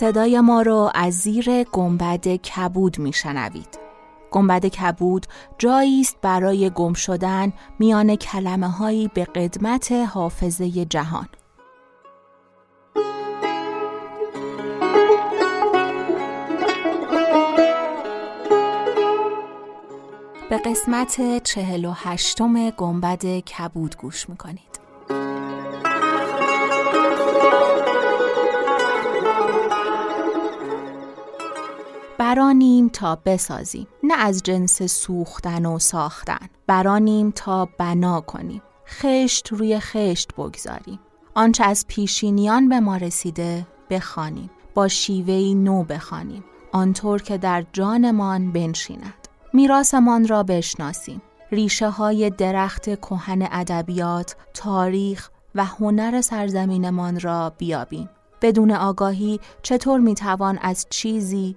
صدای ما رو از زیر گنبد کبود میشنوید. گنبد کبود جایی است برای گم شدن میان کلمه‌هایی به قدمت حافظه جهان. به قسمت 48 گنبد کبود گوش میکنید. برانیم تا بسازیم، نه از جنس سوختن و ساختن. برانیم تا بنا کنیم، خشت روی خشت بگذاریم. آنچه از پیشینیان به ما رسیده بخوانیم، با شیوهی نو بخوانیم، آنطور که در جانمان بنشیند. میراثمان را بشناسیم، ریشه های درخت کهن ادبیات، تاریخ و هنر سرزمینمان را بیابیم. بدون آگاهی چطور میتوان از چیزی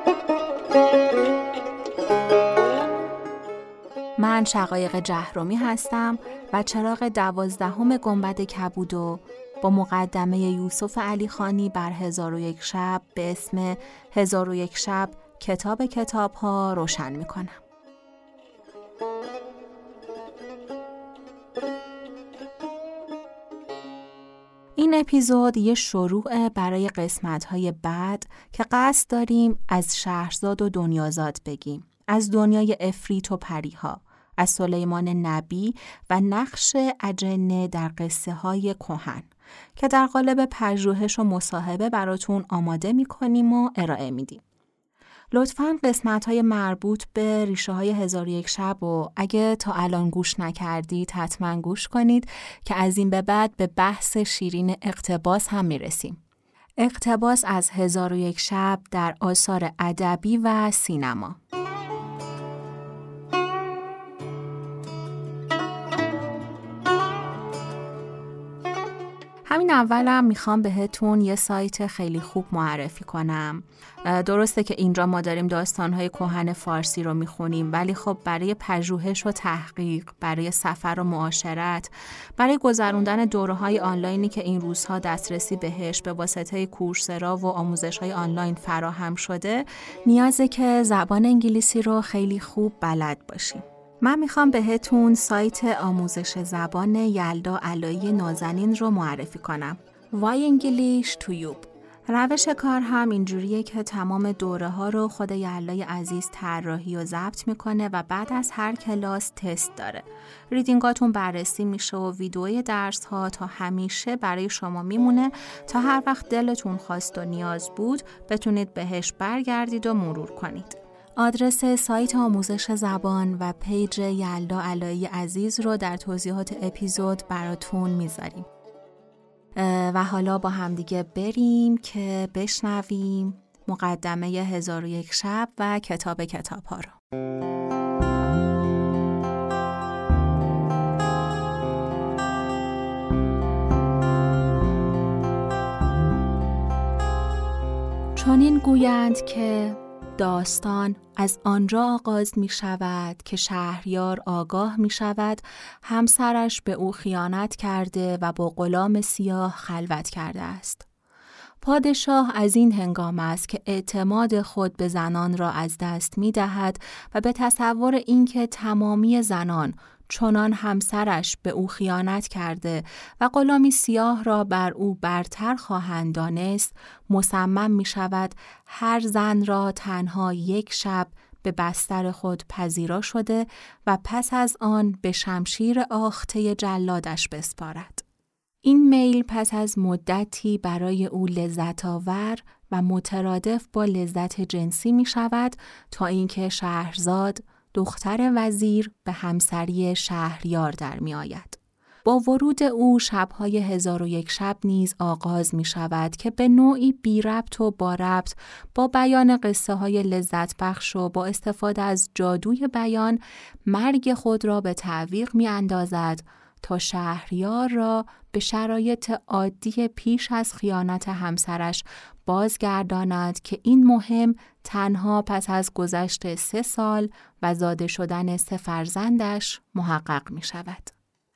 من شقایق جهرومی هستم و چراغ 12 گنبد کبود و با مقدمه یوسف علی خانی بر 1001 شب به اسم 1001 شب کتاب ها روشن میکنم. این اپیزود یه شروع برای قسمت‌های بعد که قصد داریم از شهرزاد و دنیازاد بگیم، از دنیای عفریت و پریها، از سلیمان نبی و نقش اجنه در قصه های کهن که در قالب پژوهش و مصاحبه براتون آماده می‌کنیم و ارائه می‌دیم. لطفاً قسمت‌های مربوط به ریشه‌های 1001 شب و اگه تا الان گوش نکردید حتماً گوش کنید که از این به بعد به بحث شیرین اقتباس هم می‌رسیم. اقتباس از 1001 شب در آثار ادبی و سینما. همین اولم میخوام بهتون یه سایت خیلی خوب معرفی کنم. درسته که اینجا ما داریم داستانهای کهن فارسی رو میخونیم، ولی خب برای پژوهش و تحقیق، برای سفر و معاشرت، برای گذروندن دوره‌های آنلاینی که این روزها دسترسی بهش به واسطه کورسرا و آموزش‌های آنلاین فراهم شده، نیازه که زبان انگلیسی رو خیلی خوب بلد باشیم. من میخوام بهتون سایت آموزش زبان یلدا علایی نازنین رو معرفی کنم. وای انگلیش تو یوب. روش کار هم اینجوریه که تمام دوره ها رو خود یلدای عزیز طراحی و ضبط میکنه و بعد از هر کلاس تست داره. ریدینگاتون بررسی میشه و ویدئوی درس ها تا همیشه برای شما میمونه تا هر وقت دلتون خواست و نیاز بود بتونید بهش برگردید و مرور کنید. آدرس سایت آموزش زبان و پیج یلدا علایی عزیز رو در توضیحات اپیزود براتون میذاریم. و حالا با همدیگه بریم که بشنویم مقدمه 1001 شب و کتاب ها رو. چنین گویند که داستان از آنجا آغاز می شود که شهریار آگاه می شود همسرش به او خیانت کرده و با غلام سیاه خلوت کرده است. پادشاه از این هنگام است که اعتماد خود به زنان را از دست می دهد و به تصور اینکه تمامی زنان چنان همسرش به او خیانت کرده و غلامی سیاه را بر او برتر خواهند دانست، مصمم می شود هر زن را تنها یک شب به بستر خود پذیرا شده و پس از آن به شمشیر آخته جلادش بسپارد. این میل پس از مدتی برای او لذت‌آور و مترادف با لذت جنسی می شود تا اینکه شهرزاد، دختر وزیر، به همسری شهریار در می آید. با ورود او شب‌های 1001 شب نیز آغاز می شود که به نوعی بی ربط و با ربط، با بیان قصه های لذت بخش و با استفاده از جادوی بیان، مرگ خود را به تعویق می اندازد تا شهریار را به شرایط عادی پیش از خیانت همسرش بازگرداند که این مهم تنها پس از گذشت 3 سال و زاده شدن 3 فرزندش محقق می شود.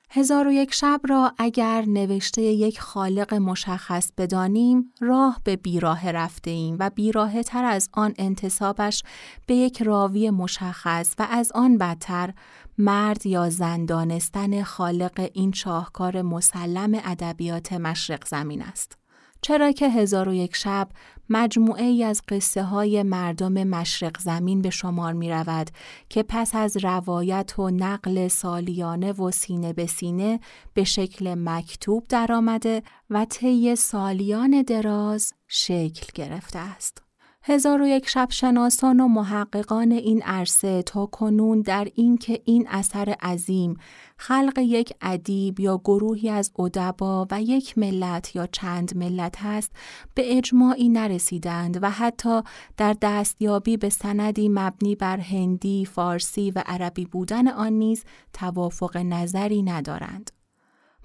1001 شب را اگر نوشته یک خالق مشخص بدانیم، راه به بیراه رفته ایم و بیراه تر از آن انتصابش به یک راوی مشخص و از آن بدتر مرد یا زن دانستن خالق این شاهکار مسلم ادبیات مشرق زمین است. چرا که 1001 شب مجموعه ای از قصه های مردم مشرق زمین به شمار می رود که پس از روایت و نقل سالیانه و سینه به سینه به شکل مکتوب درآمده و طی سالیان دراز شکل گرفته است. 1001 شب شناسان و محققان این عرصه تا کنون در اینکه این اثر عظیم خلق یک ادیب یا گروهی از ادبا و یک ملت یا چند ملت هست به اجماعی نرسیدند و حتی در دستیابی به سندی مبنی بر هندی، فارسی و عربی بودن آن نیز توافق نظری ندارند.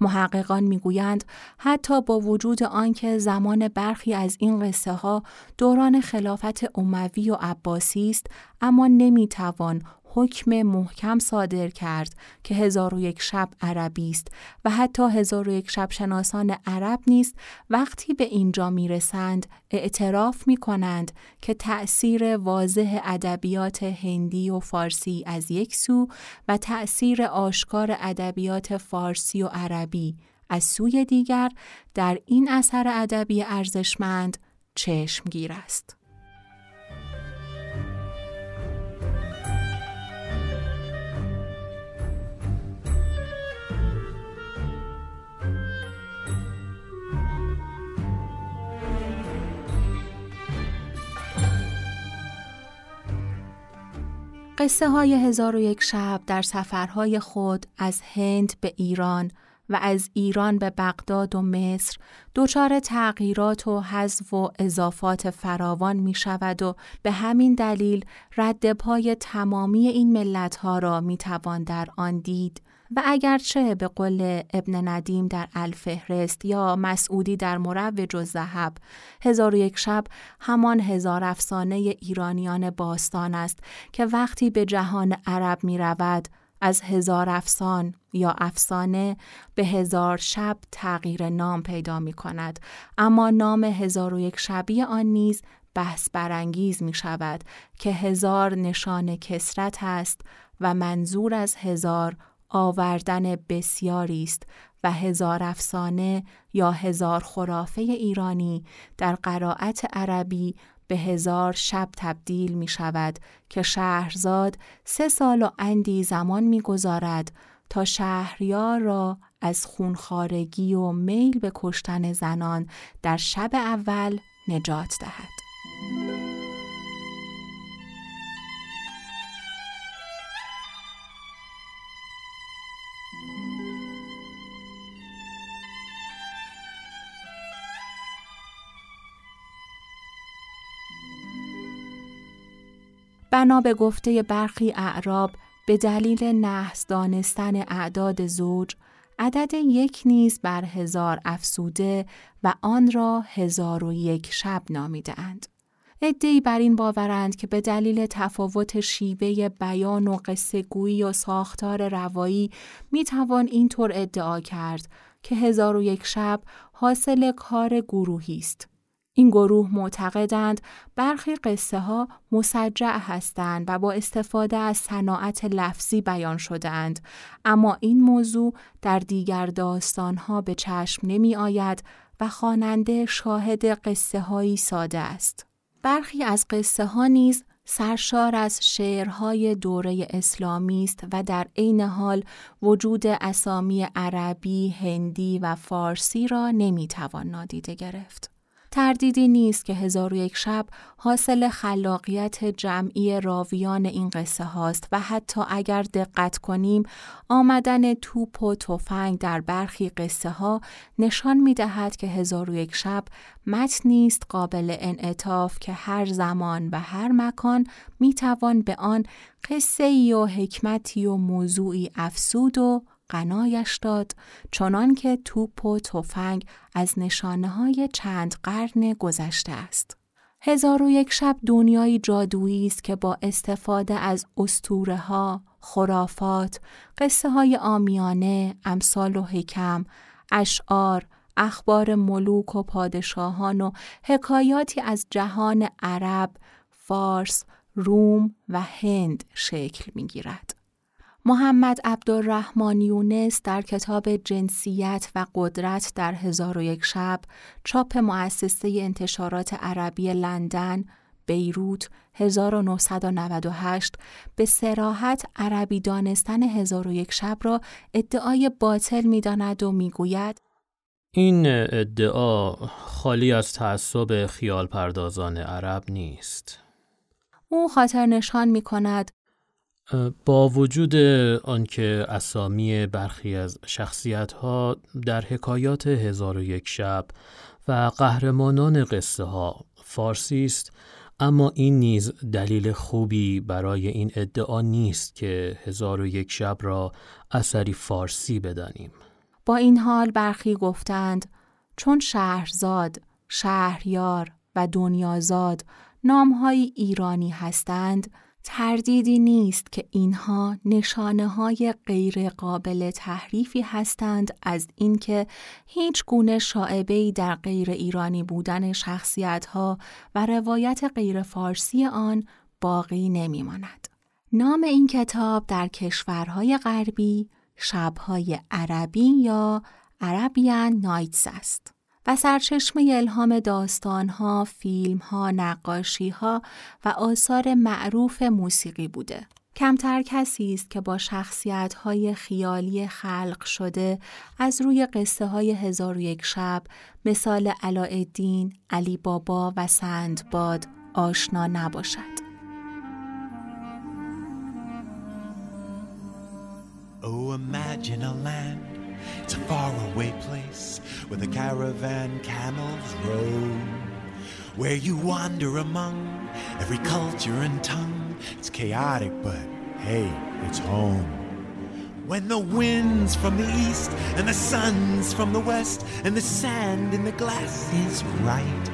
محققان میگویند حتی با وجود آنکه زمان برخی از این قصه ها دوران خلافت اموی و عباسی است، اما نمیتوان حکم محکم صادر کرد که 1001 شب عربی است و حتی 1001 شب شناسان عرب نیست وقتی به اینجا میرسند اعتراف میکنند که تأثیر واضح ادبیات هندی و فارسی از یک سو و تأثیر آشکار ادبیات فارسی و عربی از سوی دیگر در این اثر ادبی ارزشمند چشمگیر است. قصه های 1001 شب در سفرهای خود از هند به ایران و از ایران به بغداد و مصر دچار تغییرات و حذف و اضافات فراوان می شود و به همین دلیل رد پای تمامی این ملت‌ها را می توان در آن دید و اگرچه به قول ابن ندیم در الفهرست یا مسعودی در مروج الذهب 1001 شب همان 1000 افسانه ایرانیان باستان است که وقتی به جهان عرب می رود از 1000 افسان یا افسانه به 1000 شب تغییر نام پیدا می کند، اما نام 1001 شبی آن نیز بحث برانگیز می شود که 1000 نشان کثرت است و منظور از 1000 آوردن بسیاری است و 1000 افسانه یا 1000 خرافه ایرانی در قرائت عربی به 1000 شب تبدیل می شود که شهرزاد 3 سال و اندی زمان می گذارد تا شهریار را از خونخوارگی و میل به کشتن زنان در شب اول نجات دهد. بنا به گفته برخی اعراب به دلیل نحس دانستن اعداد زوج، عدد 1 نیز بر 1000 افسوده و آن را 1001 شب نامیده اند. عده‌ای بر این باورند که به دلیل تفاوت شیوه بیان و قصه گویی و ساختار روایی می توان اینطور ادعا کرد که 1001 شب حاصل کار گروهی است. این گروه معتقدند برخی قصه ها مسجع هستند و با استفاده از صناعت لفظی بیان شده‌اند، اما این موضوع در دیگر داستان ها به چشم نمی آید و خواننده شاهد قصه هایی ساده است. برخی از قصه ها نیز سرشار از شعرهای دوره اسلامی است و در عین حال وجود اسامی عربی، هندی و فارسی را نمی توان نادیده گرفت. تردیدی نیست که 1001 شب حاصل خلاقیت جمعی راویان این قصه هاست و حتی اگر دقت کنیم آمدن توپ و تفنگ در برخی قصه ها نشان می دهد که 1001 شب متنی است قابل انعطاف که هر زمان و هر مکان می توان به آن قصه‌ای و حکمتی و موضوعی افسود و قنایش داد، چنان که توپ و تفنگ از نشانه‌های چند قرن گذشته است. 1001 شب دنیای جادویی است که با استفاده از اسطوره‌ها، خرافات، قصه‌های عامیانه، امثال و حکم، اشعار، اخبار ملوک و پادشاهان و حکایاتی از جهان عرب، فارس، روم و هند شکل می‌گیرد. محمد عبدالرحمن یونس در کتاب جنسیت و قدرت در 1001 شب، چاپ مؤسسه انتشارات عربی لندن، بیروت 1998 به صراحت عربی دانستن 1001 شب را ادعای باطل می‌داند و می‌گوید این ادعا خالی از تعصب خیال پردازان عرب نیست. او خاطر نشان می‌کند با وجود آنکه اسامی برخی از شخصیت‌ها در حکایات 1001 شب و قهرمانان قصه ها فارسی است، اما این نیز دلیل خوبی برای این ادعا نیست که 1001 شب را اثری فارسی بدانیم. با این حال برخی گفتند چون شهرزاد، شهریار و دنیازاد نام‌های ایرانی هستند، تردیدی نیست که اینها نشانه‌های غیر قابل تحریفی هستند از اینکه هیچ گونه شائبه‌ای در غیر ایرانی بودن شخصیت‌ها و روایت غیر فارسی آن باقی نمی‌ماند. نام این کتاب در کشورهای غربی شب‌های عربی یا عربیان نایتس است و سرچشمه الهام داستان‌ها، فیلم‌ها، نقاشی‌ها و آثار معروف موسیقی بوده. کمتر کسی است که با شخصیت‌های خیالی خلق شده از روی قصه‌های 1001 شب، مثال علاءالدین، علی بابا و سندباد آشنا نباشد. Oh, imagine a land, it's a faraway place where the caravan camels roam, where you wander among every culture and tongue. It's chaotic, but hey, it's home. When the wind's from the east and the sun's from the west and the sand in the glass is right,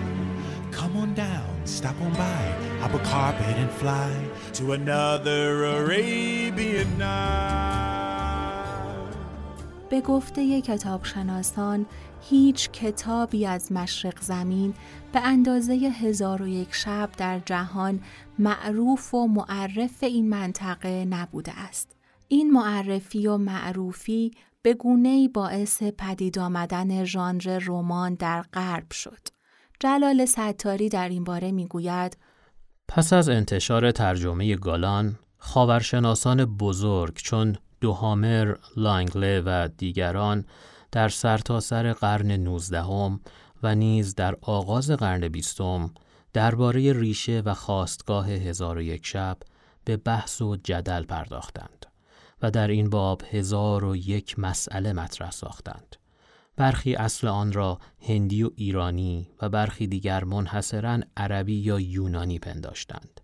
come on down, stop on by, hop a carpet and fly to another Arabian night. به گفته کتابشناسان، هیچ کتابی از مشرق زمین به اندازه 1001 شب در جهان معروف و معرف این منطقه نبوده است. این معرفی و معروفی به گونه‌ای باعث پدید آمدن ژانر رمان در غرب شد. جلال ستاری در این باره می‌گوید: پس از انتشار ترجمه گالان، خاورشناسان بزرگ چون دوهامر، لانگله و دیگران در سرتاسر قرن 19 و نیز در آغاز قرن 20 درباره ریشه و خاستگاه 1001 شب به بحث و جدل پرداختند و در این باب 1001 مسئله مطرح ساختند. برخی اصل آن را هندی و ایرانی و برخی دیگر منحصراً عربی یا یونانی پنداشتند.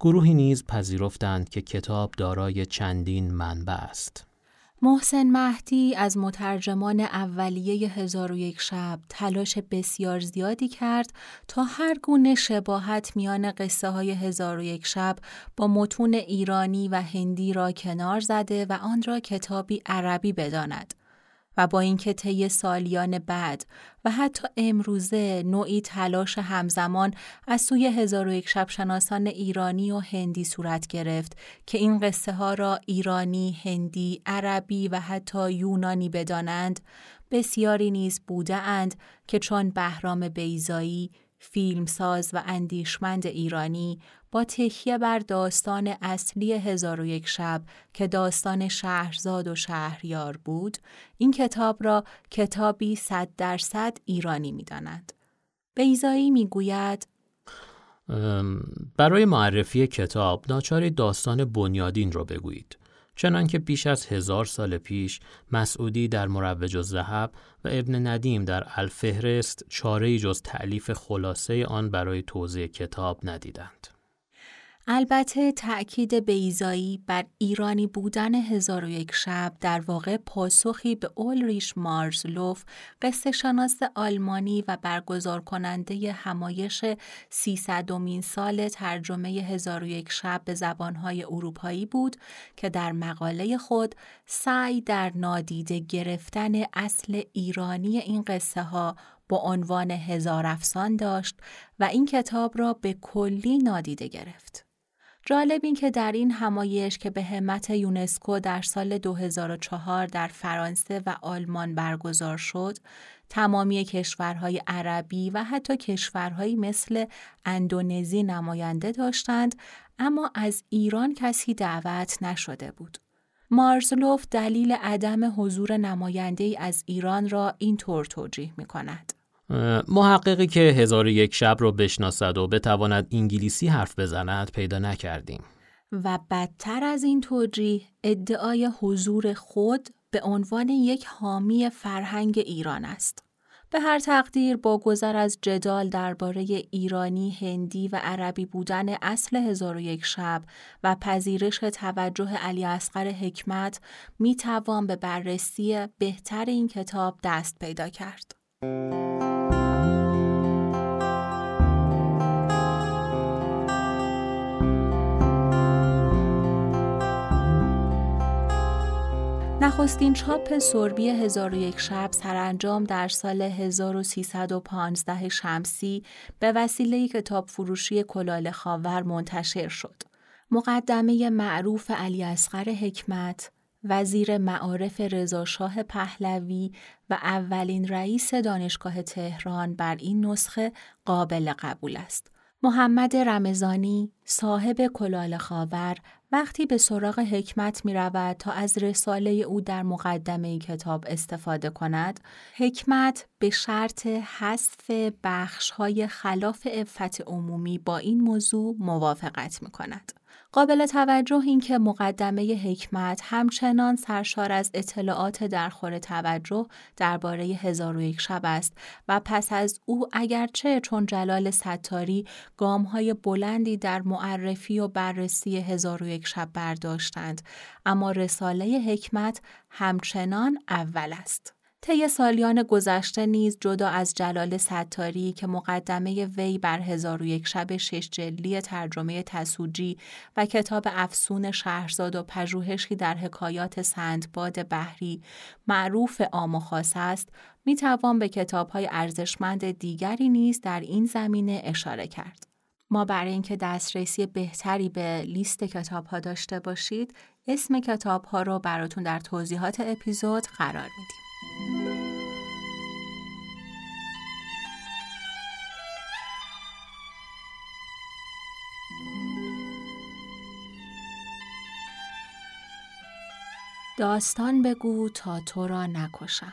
گروهی نیز پذیرفتند که کتاب دارای چندین منبع است. محسن مهدی از مترجمان اولیه 1001 شب تلاش بسیار زیادی کرد تا هر گونه شباهت میان قصه های 1001 شب با متون ایرانی و هندی را کنار زده و آن را کتابی عربی بداند. و با اینکه طی سالیان بعد و حتی امروزه نوعی تلاش همزمان از سوی 1001 شب شناسان ایرانی و هندی صورت گرفت که این قصه ها را ایرانی، هندی، عربی و حتی یونانی بدانند، بسیاری نیز بوده اند که چون بهرام بیضایی، فیلمساز و اندیشمند ایرانی، با تکیه بر داستان اصلی 1001 شب که داستان شهرزاد و شهریار بود، این کتاب را کتابی 100% ایرانی می دانند. بیضایی میگوید برای معرفی کتاب ناچار داستان بنیادین را بگویید، چنانکه بیش از 1000 سال پیش مسعودی در مروج الذهب و ابن ندیم در الفهرست چاره‌ای جز تألیف خلاصه آن برای توضیح کتاب ندیدند. البته تأکید بیضایی بر ایرانی بودن 1001 شب در واقع پاسخی به اولریش مارزلوف، قصه‌شناس آلمانی و برگزار کننده همایش 300مین سال ترجمه 1001 شب به زبانهای اروپایی بود که در مقاله خود سعی در نادیده گرفتن اصل ایرانی این قصه ها با عنوان 1000 افسان داشت و این کتاب را به کلی نادیده گرفت. جالب این که در این همایش که به همت یونسکو در سال 2004 در فرانسه و آلمان برگزار شد، تمامی کشورهای عربی و حتی کشورهایی مثل اندونزی نماینده داشتند، اما از ایران کسی دعوت نشده بود. مارزلوف دلیل عدم حضور نماینده‌ای از ایران را اینطور توجیه می‌کند: محققی که 1001 شب را بشناسد و بتواند انگلیسی حرف بزند پیدا نکردیم. و بدتر از این توجیه، ادعای حضور خود به عنوان یک حامی فرهنگ ایران است. به هر تقدیر با گذر از جدال درباره ایرانی، هندی و عربی بودن اصل 1001 شب و پذیرش توجه علی اصغر حکمت، می توان به بررسی بهتر این کتاب دست پیدا کرد. نخستین چاپ سربی 1001 شب سرانجام در سال 1315 شمسی به وسیله کتاب فروشی کلال خاور منتشر شد. مقدمه معروف علی اصغر حکمت، وزیر معارف رضاشاه پهلوی و اولین رئیس دانشگاه تهران بر این نسخه قابل قبول است. محمد رمضانی، صاحب کلال خاور، وقتی به سراغ حکمت می رود تا از رساله او در مقدمه کتاب استفاده کند، حکمت به شرط حذف بخش‌های خلاف عفت عمومی با این موضوع موافقت می کند. قابل توجه این که مقدمه حکمت همچنان سرشار از اطلاعات درخور توجه درباره 1001 شب است و پس از او اگرچه چون جلال ستاری گام‌های بلندی در معرفی و بررسی 1001 شب برداشتند، اما رساله حکمت همچنان اول است. طی سالیان گذشته نیز جدا از جلال ستاری که مقدمه وی بر 1001 شب 6 جلدی ترجمه تسوجی و کتاب افسون شهرزاد و پژوهشی در حکایات سندباد بحری معروف عام و خاص است، می توان به کتاب‌های ارزشمند دیگری نیز در این زمینه اشاره کرد. ما برای اینکه دسترسی بهتری به لیست کتاب‌ها داشته باشید، اسم کتاب‌ها رو براتون در توضیحات اپیزود قرار میدیم. داستان بگو تا تو را نکشم.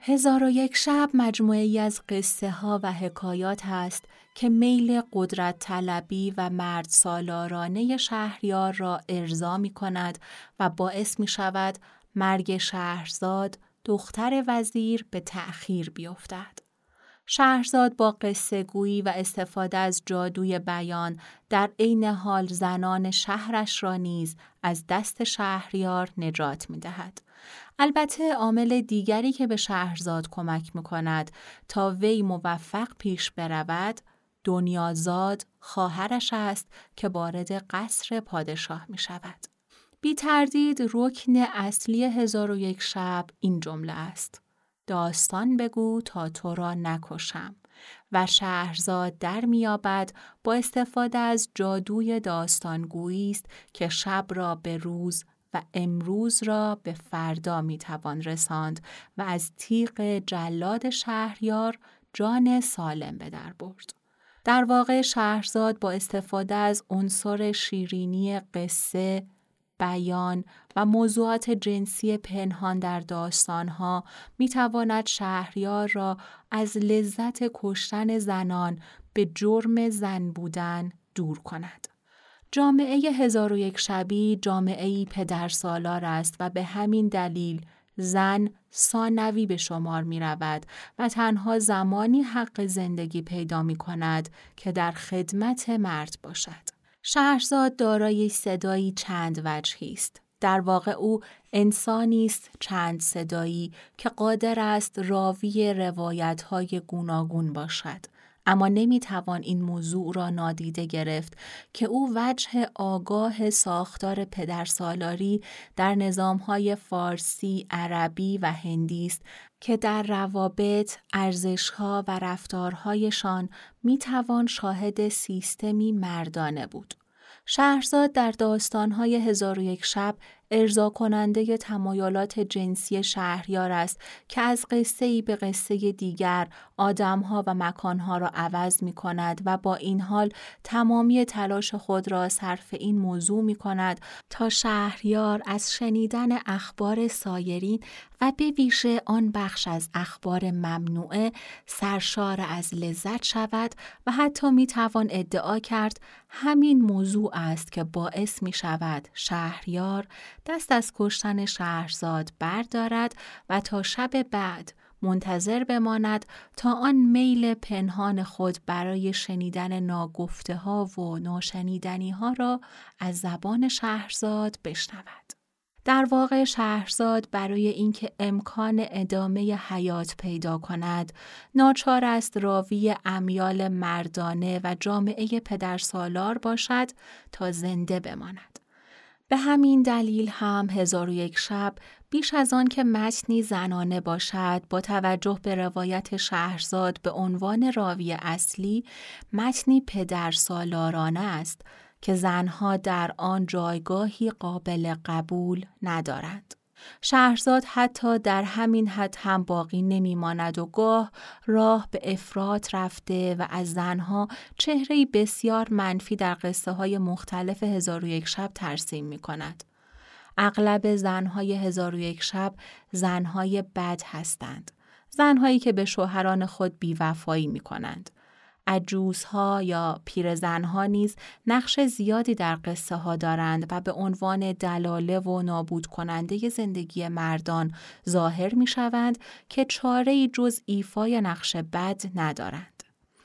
1001 شب مجموعه‌ای از قصه ها و حکایات هست که میل قدرت طلبی و مرد سالارانه شهریار را ارضا می کند و باعث می شود مرگ شهرزاد، دختر وزیر، به تأخیر بیفتد. شهرزاد با قصه گویی و استفاده از جادوی بیان در عین حال زنان شهرش را نیز از دست شهریار نجات می دهد. البته عامل دیگری که به شهرزاد کمک می کند تا وی موفق پیش برود، دنیازاد خواهرش است که وارد قصر پادشاه می شود. بی تردید رکن اصلی 1001 شب این جمله است: داستان بگو تا تو را نکشم. و شهرزاد در میابد با استفاده از جادوی داستانگویی است که شب را به روز و امروز را به فردا میتوان رساند و از تیغ جلاد شهریار جان سالم به در برد. در واقع شهرزاد با استفاده از عنصر شیرینی قصه، بیان و موضوعات جنسی پنهان در داستانها می تواند شهریار را از لذت کشتن زنان به جرم زن بودن دور کند. جامعه 1001 شبی جامعه‌ای پدرسالار است و به همین دلیل زن ثانوی به شمار می رود و تنها زمانی حق زندگی پیدا می کند که در خدمت مرد باشد. شهرزاد دارای صدایی چند وجهی است. در واقع او انسانی است چند صدایی که قادر است راوی روایت‌های گوناگون باشد. اما نمیتوان این موضوع را نادیده گرفت که او وجه آگاه ساختار پدرسالاری در نظام‌های فارسی، عربی و هندی است که در روابط، ارزش‌ها و رفتارهایشان میتوان شاهد سیستمی مردانه بود. شهرزاد در داستان‌های 1001 شب ارضا کننده تمایلات جنسی شهریار است که از قصه‌ای به قصه دیگر آدم‌ها و مکان‌ها را عوض می‌کند و با این حال تمامی تلاش خود را صرف این موضوع می‌کند تا شهریار از شنیدن اخبار سایرین و به ویژه آن بخش از اخبار ممنوعه سرشار از لذت شود و حتی می‌توان ادعا کرد همین موضوع است که باعث می‌شود شهریار دست از کشتن شهرزاد بردارد و تا شب بعد منتظر بماند تا آن میل پنهان خود برای شنیدن ناگفته ها و ناشنیدنی ها را از زبان شهرزاد بشنود. در واقع شهرزاد برای اینکه امکان ادامه حیات پیدا کند، ناچار است راوی امیال مردانه و جامعه پدرسالار باشد تا زنده بماند. به همین دلیل هم 1001 شب بیش از آن که متنی زنانه باشد، با توجه به روایت شهرزاد به عنوان راوی اصلی، متنی پدرسالارانه است که زنها در آن جایگاهی قابل قبول ندارند. شهرزاد حتی در همین حد هم باقی نمیماند و گاه راه به افراط رفته و از زنها چهره‌ای بسیار منفی در قصه‌های مختلف 1001 شب ترسیم می‌کند. اغلب زن‌های 1001 شب زن‌های بد هستند، زن‌هایی که به شوهران خود بی‌وفایی می‌کنند. عجوزها یا پیرزنها نیز نقش زیادی در قصه ها دارند و به عنوان دلاله و نابود کننده زندگی مردان ظاهر می شوند که چاره‌ای جز ایفای نقش بد ندارند.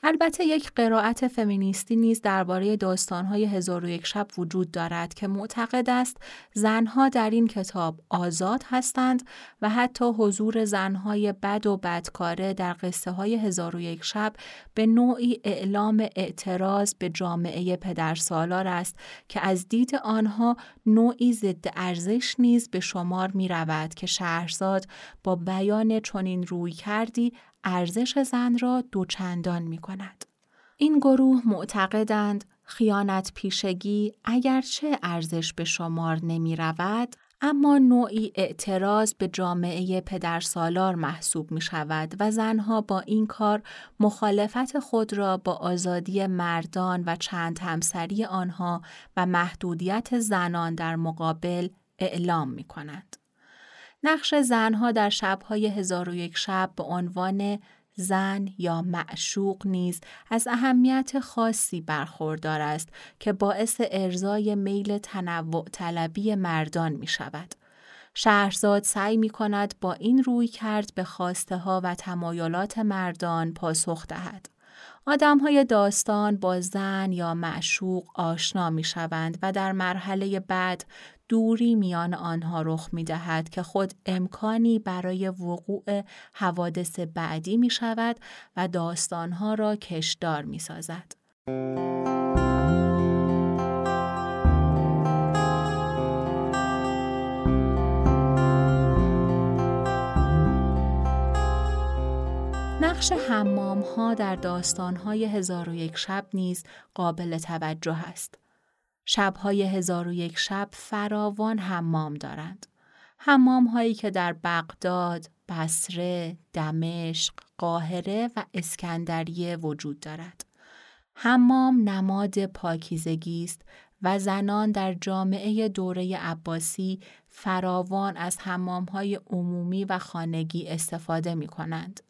البته یک قرائت فمینیستی نیز درباره داستان‌های 1001 شب وجود دارد که معتقد است زنها در این کتاب آزاد هستند و حتی حضور زنهای بد و بدکاره در قصه‌های 1001 شب به نوعی اعلام اعتراض به جامعه پدرسالار است که از دید آنها نوعی ضد ارزش نیز به شمار می‌رود که شهرزاد با بیان چنین رویکردی ارزش زن را دوچندان می کند. این گروه معتقدند خیانت پیشگی اگرچه ارزش به شمار نمی رود، اما نوعی اعتراض به جامعه پدرسالار محسوب می شود و زنها با این کار مخالفت خود را با آزادی مردان و چند همسری آنها و محدودیت زنان در مقابل اعلام می کنند. نقش زنها در شب‌های 1001 شب به عنوان زن یا معشوق نیز از اهمیت خاصی برخوردار است که باعث ارضای میل تنوع طلبی مردان می شود. شهرزاد سعی می کند با این رویکرد به خواسته ها و تمایلات مردان پاسخ دهد. آدم‌های داستان با زن یا معشوق آشنا می‌شوند و در مرحله بعد دوری میان آنها رخ می‌دهد که خود امکانی برای وقوع حوادث بعدی می‌شود و داستان‌ها را کشدار می‌سازد. نقش حمام‌ها در داستان‌های 1001 شب نیز قابل توجه است. شب‌های 1001 شب فراوان حمام دارند. حمام‌هایی که در بغداد، بصره، دمشق، قاهره و اسکندریه وجود دارد. حمام نماد پاکیزگی است و زنان در جامعه دوره عباسی فراوان از حمام‌های عمومی و خانگی استفاده می‌کنند.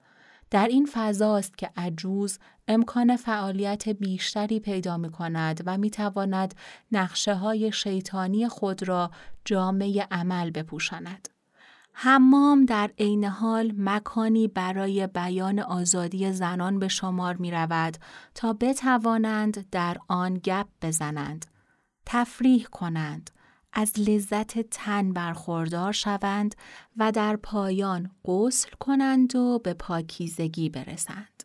در این فضاست که عجوز امکان فعالیت بیشتری پیدا می‌کند و می‌تواند نقشه‌های شیطانی خود را جامه عمل بپوشاند. حمام در عین حال مکانی برای بیان آزادی زنان به شمار می رود تا بتوانند در آن گپ بزنند، تفریح کنند، از لذت تن برخوردار شوند و در پایان غسل کنند و به پاکیزگی برسند.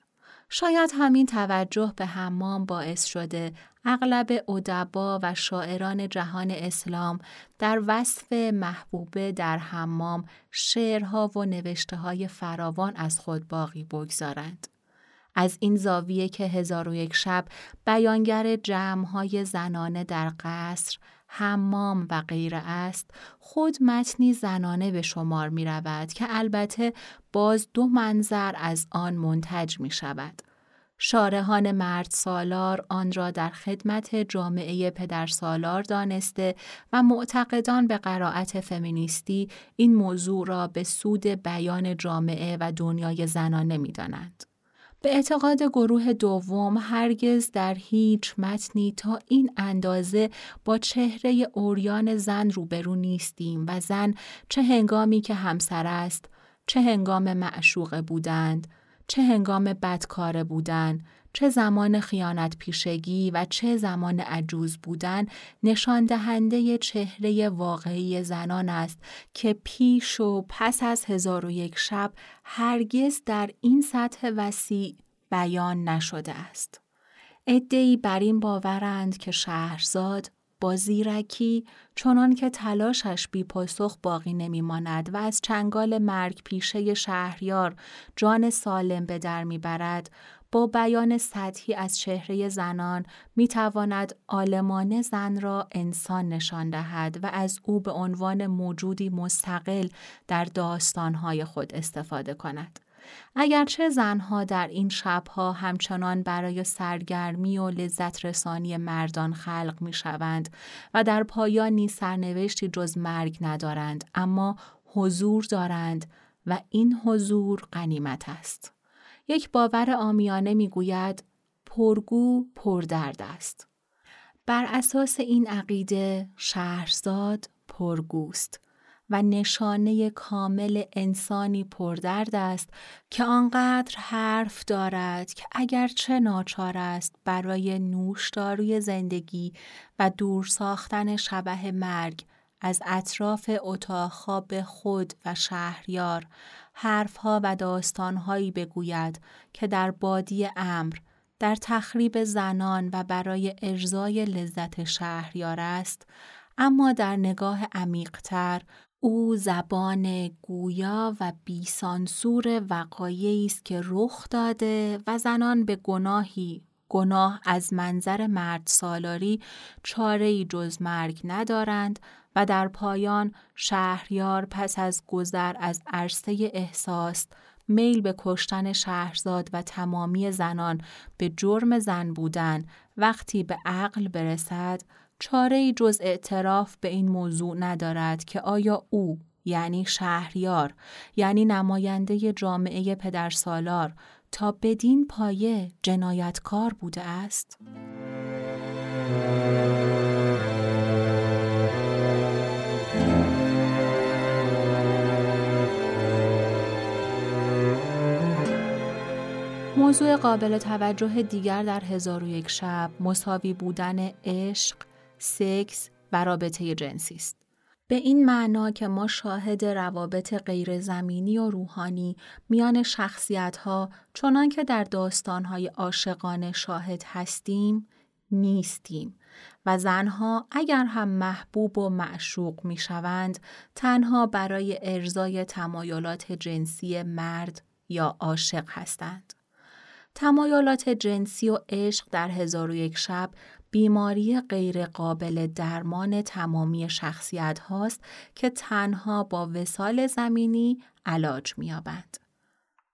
شاید همین توجه به حمام باعث شده اغلب ادبا و شاعران جهان اسلام در وصف محبوبه در حمام شعرها و نوشته‌های فراوان از خود باقی بگذارند. از این زاویه که 1001 شب بیانگر جمع‌های زنانه در قصر، حمام و غیره است، خود متنی زنانه به شمار می رود که البته باز دو منظر از آن منتج می شود. شارحان مرد سالار آن را در خدمت جامعه پدر سالار دانسته و معتقدان به قرائت فمینیستی این موضوع را به سود بیان جامعه و دنیای زنانه می دانند. به اعتقاد گروه دوم هرگز در هیچ متنی تا این اندازه با چهره عریان زن روبرو نیستیم و زن چه هنگامی که همسر است، چه هنگام معشوقه بودند، چه هنگام بدکاره بودن، چه زمان خیانت پیشگی و چه زمان عجوز بودن نشان دهنده چهره واقعی زنان است که پیش و پس از 1001 شب هرگز در این سطح وسیع بیان نشده است. عده‌ای بر این باورند که شهرزاد با زیرکی چنان که تلاشش بی پاسخ باقی نمی ماند و از چنگال مرگ پیشه شهریار جان سالم به در می برد، با بیان سطحی از چهره زنان می تواند عالمانه زن را انسان نشان دهد و از او به عنوان موجودی مستقل در داستانهای خود استفاده کند. اگرچه زنها در این شبها همچنان برای سرگرمی و لذت رسانی مردان خلق می شوند و در پایان نیز سرنوشتی جز مرگ ندارند، اما حضور دارند و این حضور غنیمت است. یک باور عامیانه می گوید پرگو پردرد است. بر اساس این عقیده شهرزاد پرگوست و نشانه کامل انسانی پردرد است که آنقدر حرف دارد که اگرچه ناچار است برای نوشداروی زندگی و دور ساختن شبح مرگ از اطراف اتاق خواب خود و شهریار حرفها و داستانهایی بگوید که در بادی امر، در تخریب زنان و برای ارضای لذت شهریار است، اما در نگاه عمیق‌تر او زبان گویا و بی‌سانسور وقایعی است که رخ داده و زنان به گناه از منظر مرد سالاری چاره‌ای جز مرگ ندارند و در پایان شهریار پس از گذر از عرصه احساس، میل به کشتن شهرزاد و تمامی زنان به جرم زن بودن وقتی به عقل برسد، چاره‌ای جز اعتراف به این موضوع ندارد که آیا او، یعنی شهریار، یعنی نماینده جامعه پدرسالار، تا بدین پایه جنایتکار بوده است؟ موضوع قابل توجه دیگر در 1001 شب مساوی بودن عشق، سکس و رابطه جنسی است. به این معنا که ما شاهد روابط غیرزمینی و روحانی میان شخصیت‌ها چنان که در داستان‌های عاشقانه شاهد هستیم، نیستیم و زنها اگر هم محبوب و معشوق می‌شوند، تنها برای ارضای تمایلات جنسی مرد یا عاشق هستند. تمایلات جنسی و عشق در 1001 شب بیماری غیر قابل درمان تمامی شخصیت هاست که تنها با وصال زمینی علاج می‌یابند.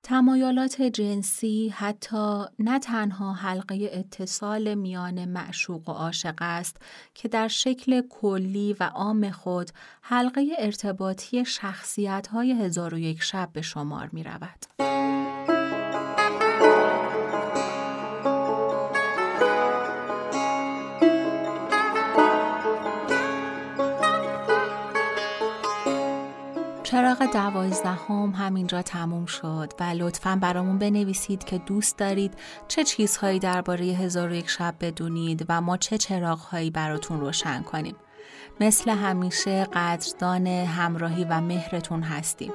تمایلات جنسی حتی نه تنها حلقه اتصال میان معشوق و عاشق است که در شکل کلی و عام خود حلقه ارتباطی شخصیت‌های 1001 شب به شمار می‌رود. چراغ 12 همینجا تموم شد و لطفاً برامون بنویسید که دوست دارید چه چیزهایی درباره 1001 شب بدونید و ما چه چراغهایی براتون روشن کنیم. مثل همیشه قدردان همراهی و مهرتون هستیم.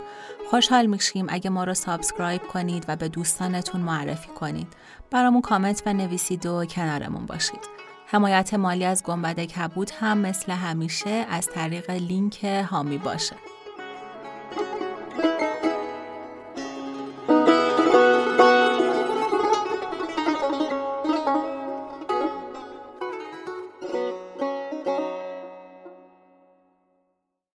خوشحال میشیم اگه ما رو سابسکرایب کنید و به دوستانتون معرفی کنید. برامون کامنت بنویسید و کنارمون باشید. حمایت مالی از گنبد کبود هم مثل همیشه از طریق لینک هامی باشه.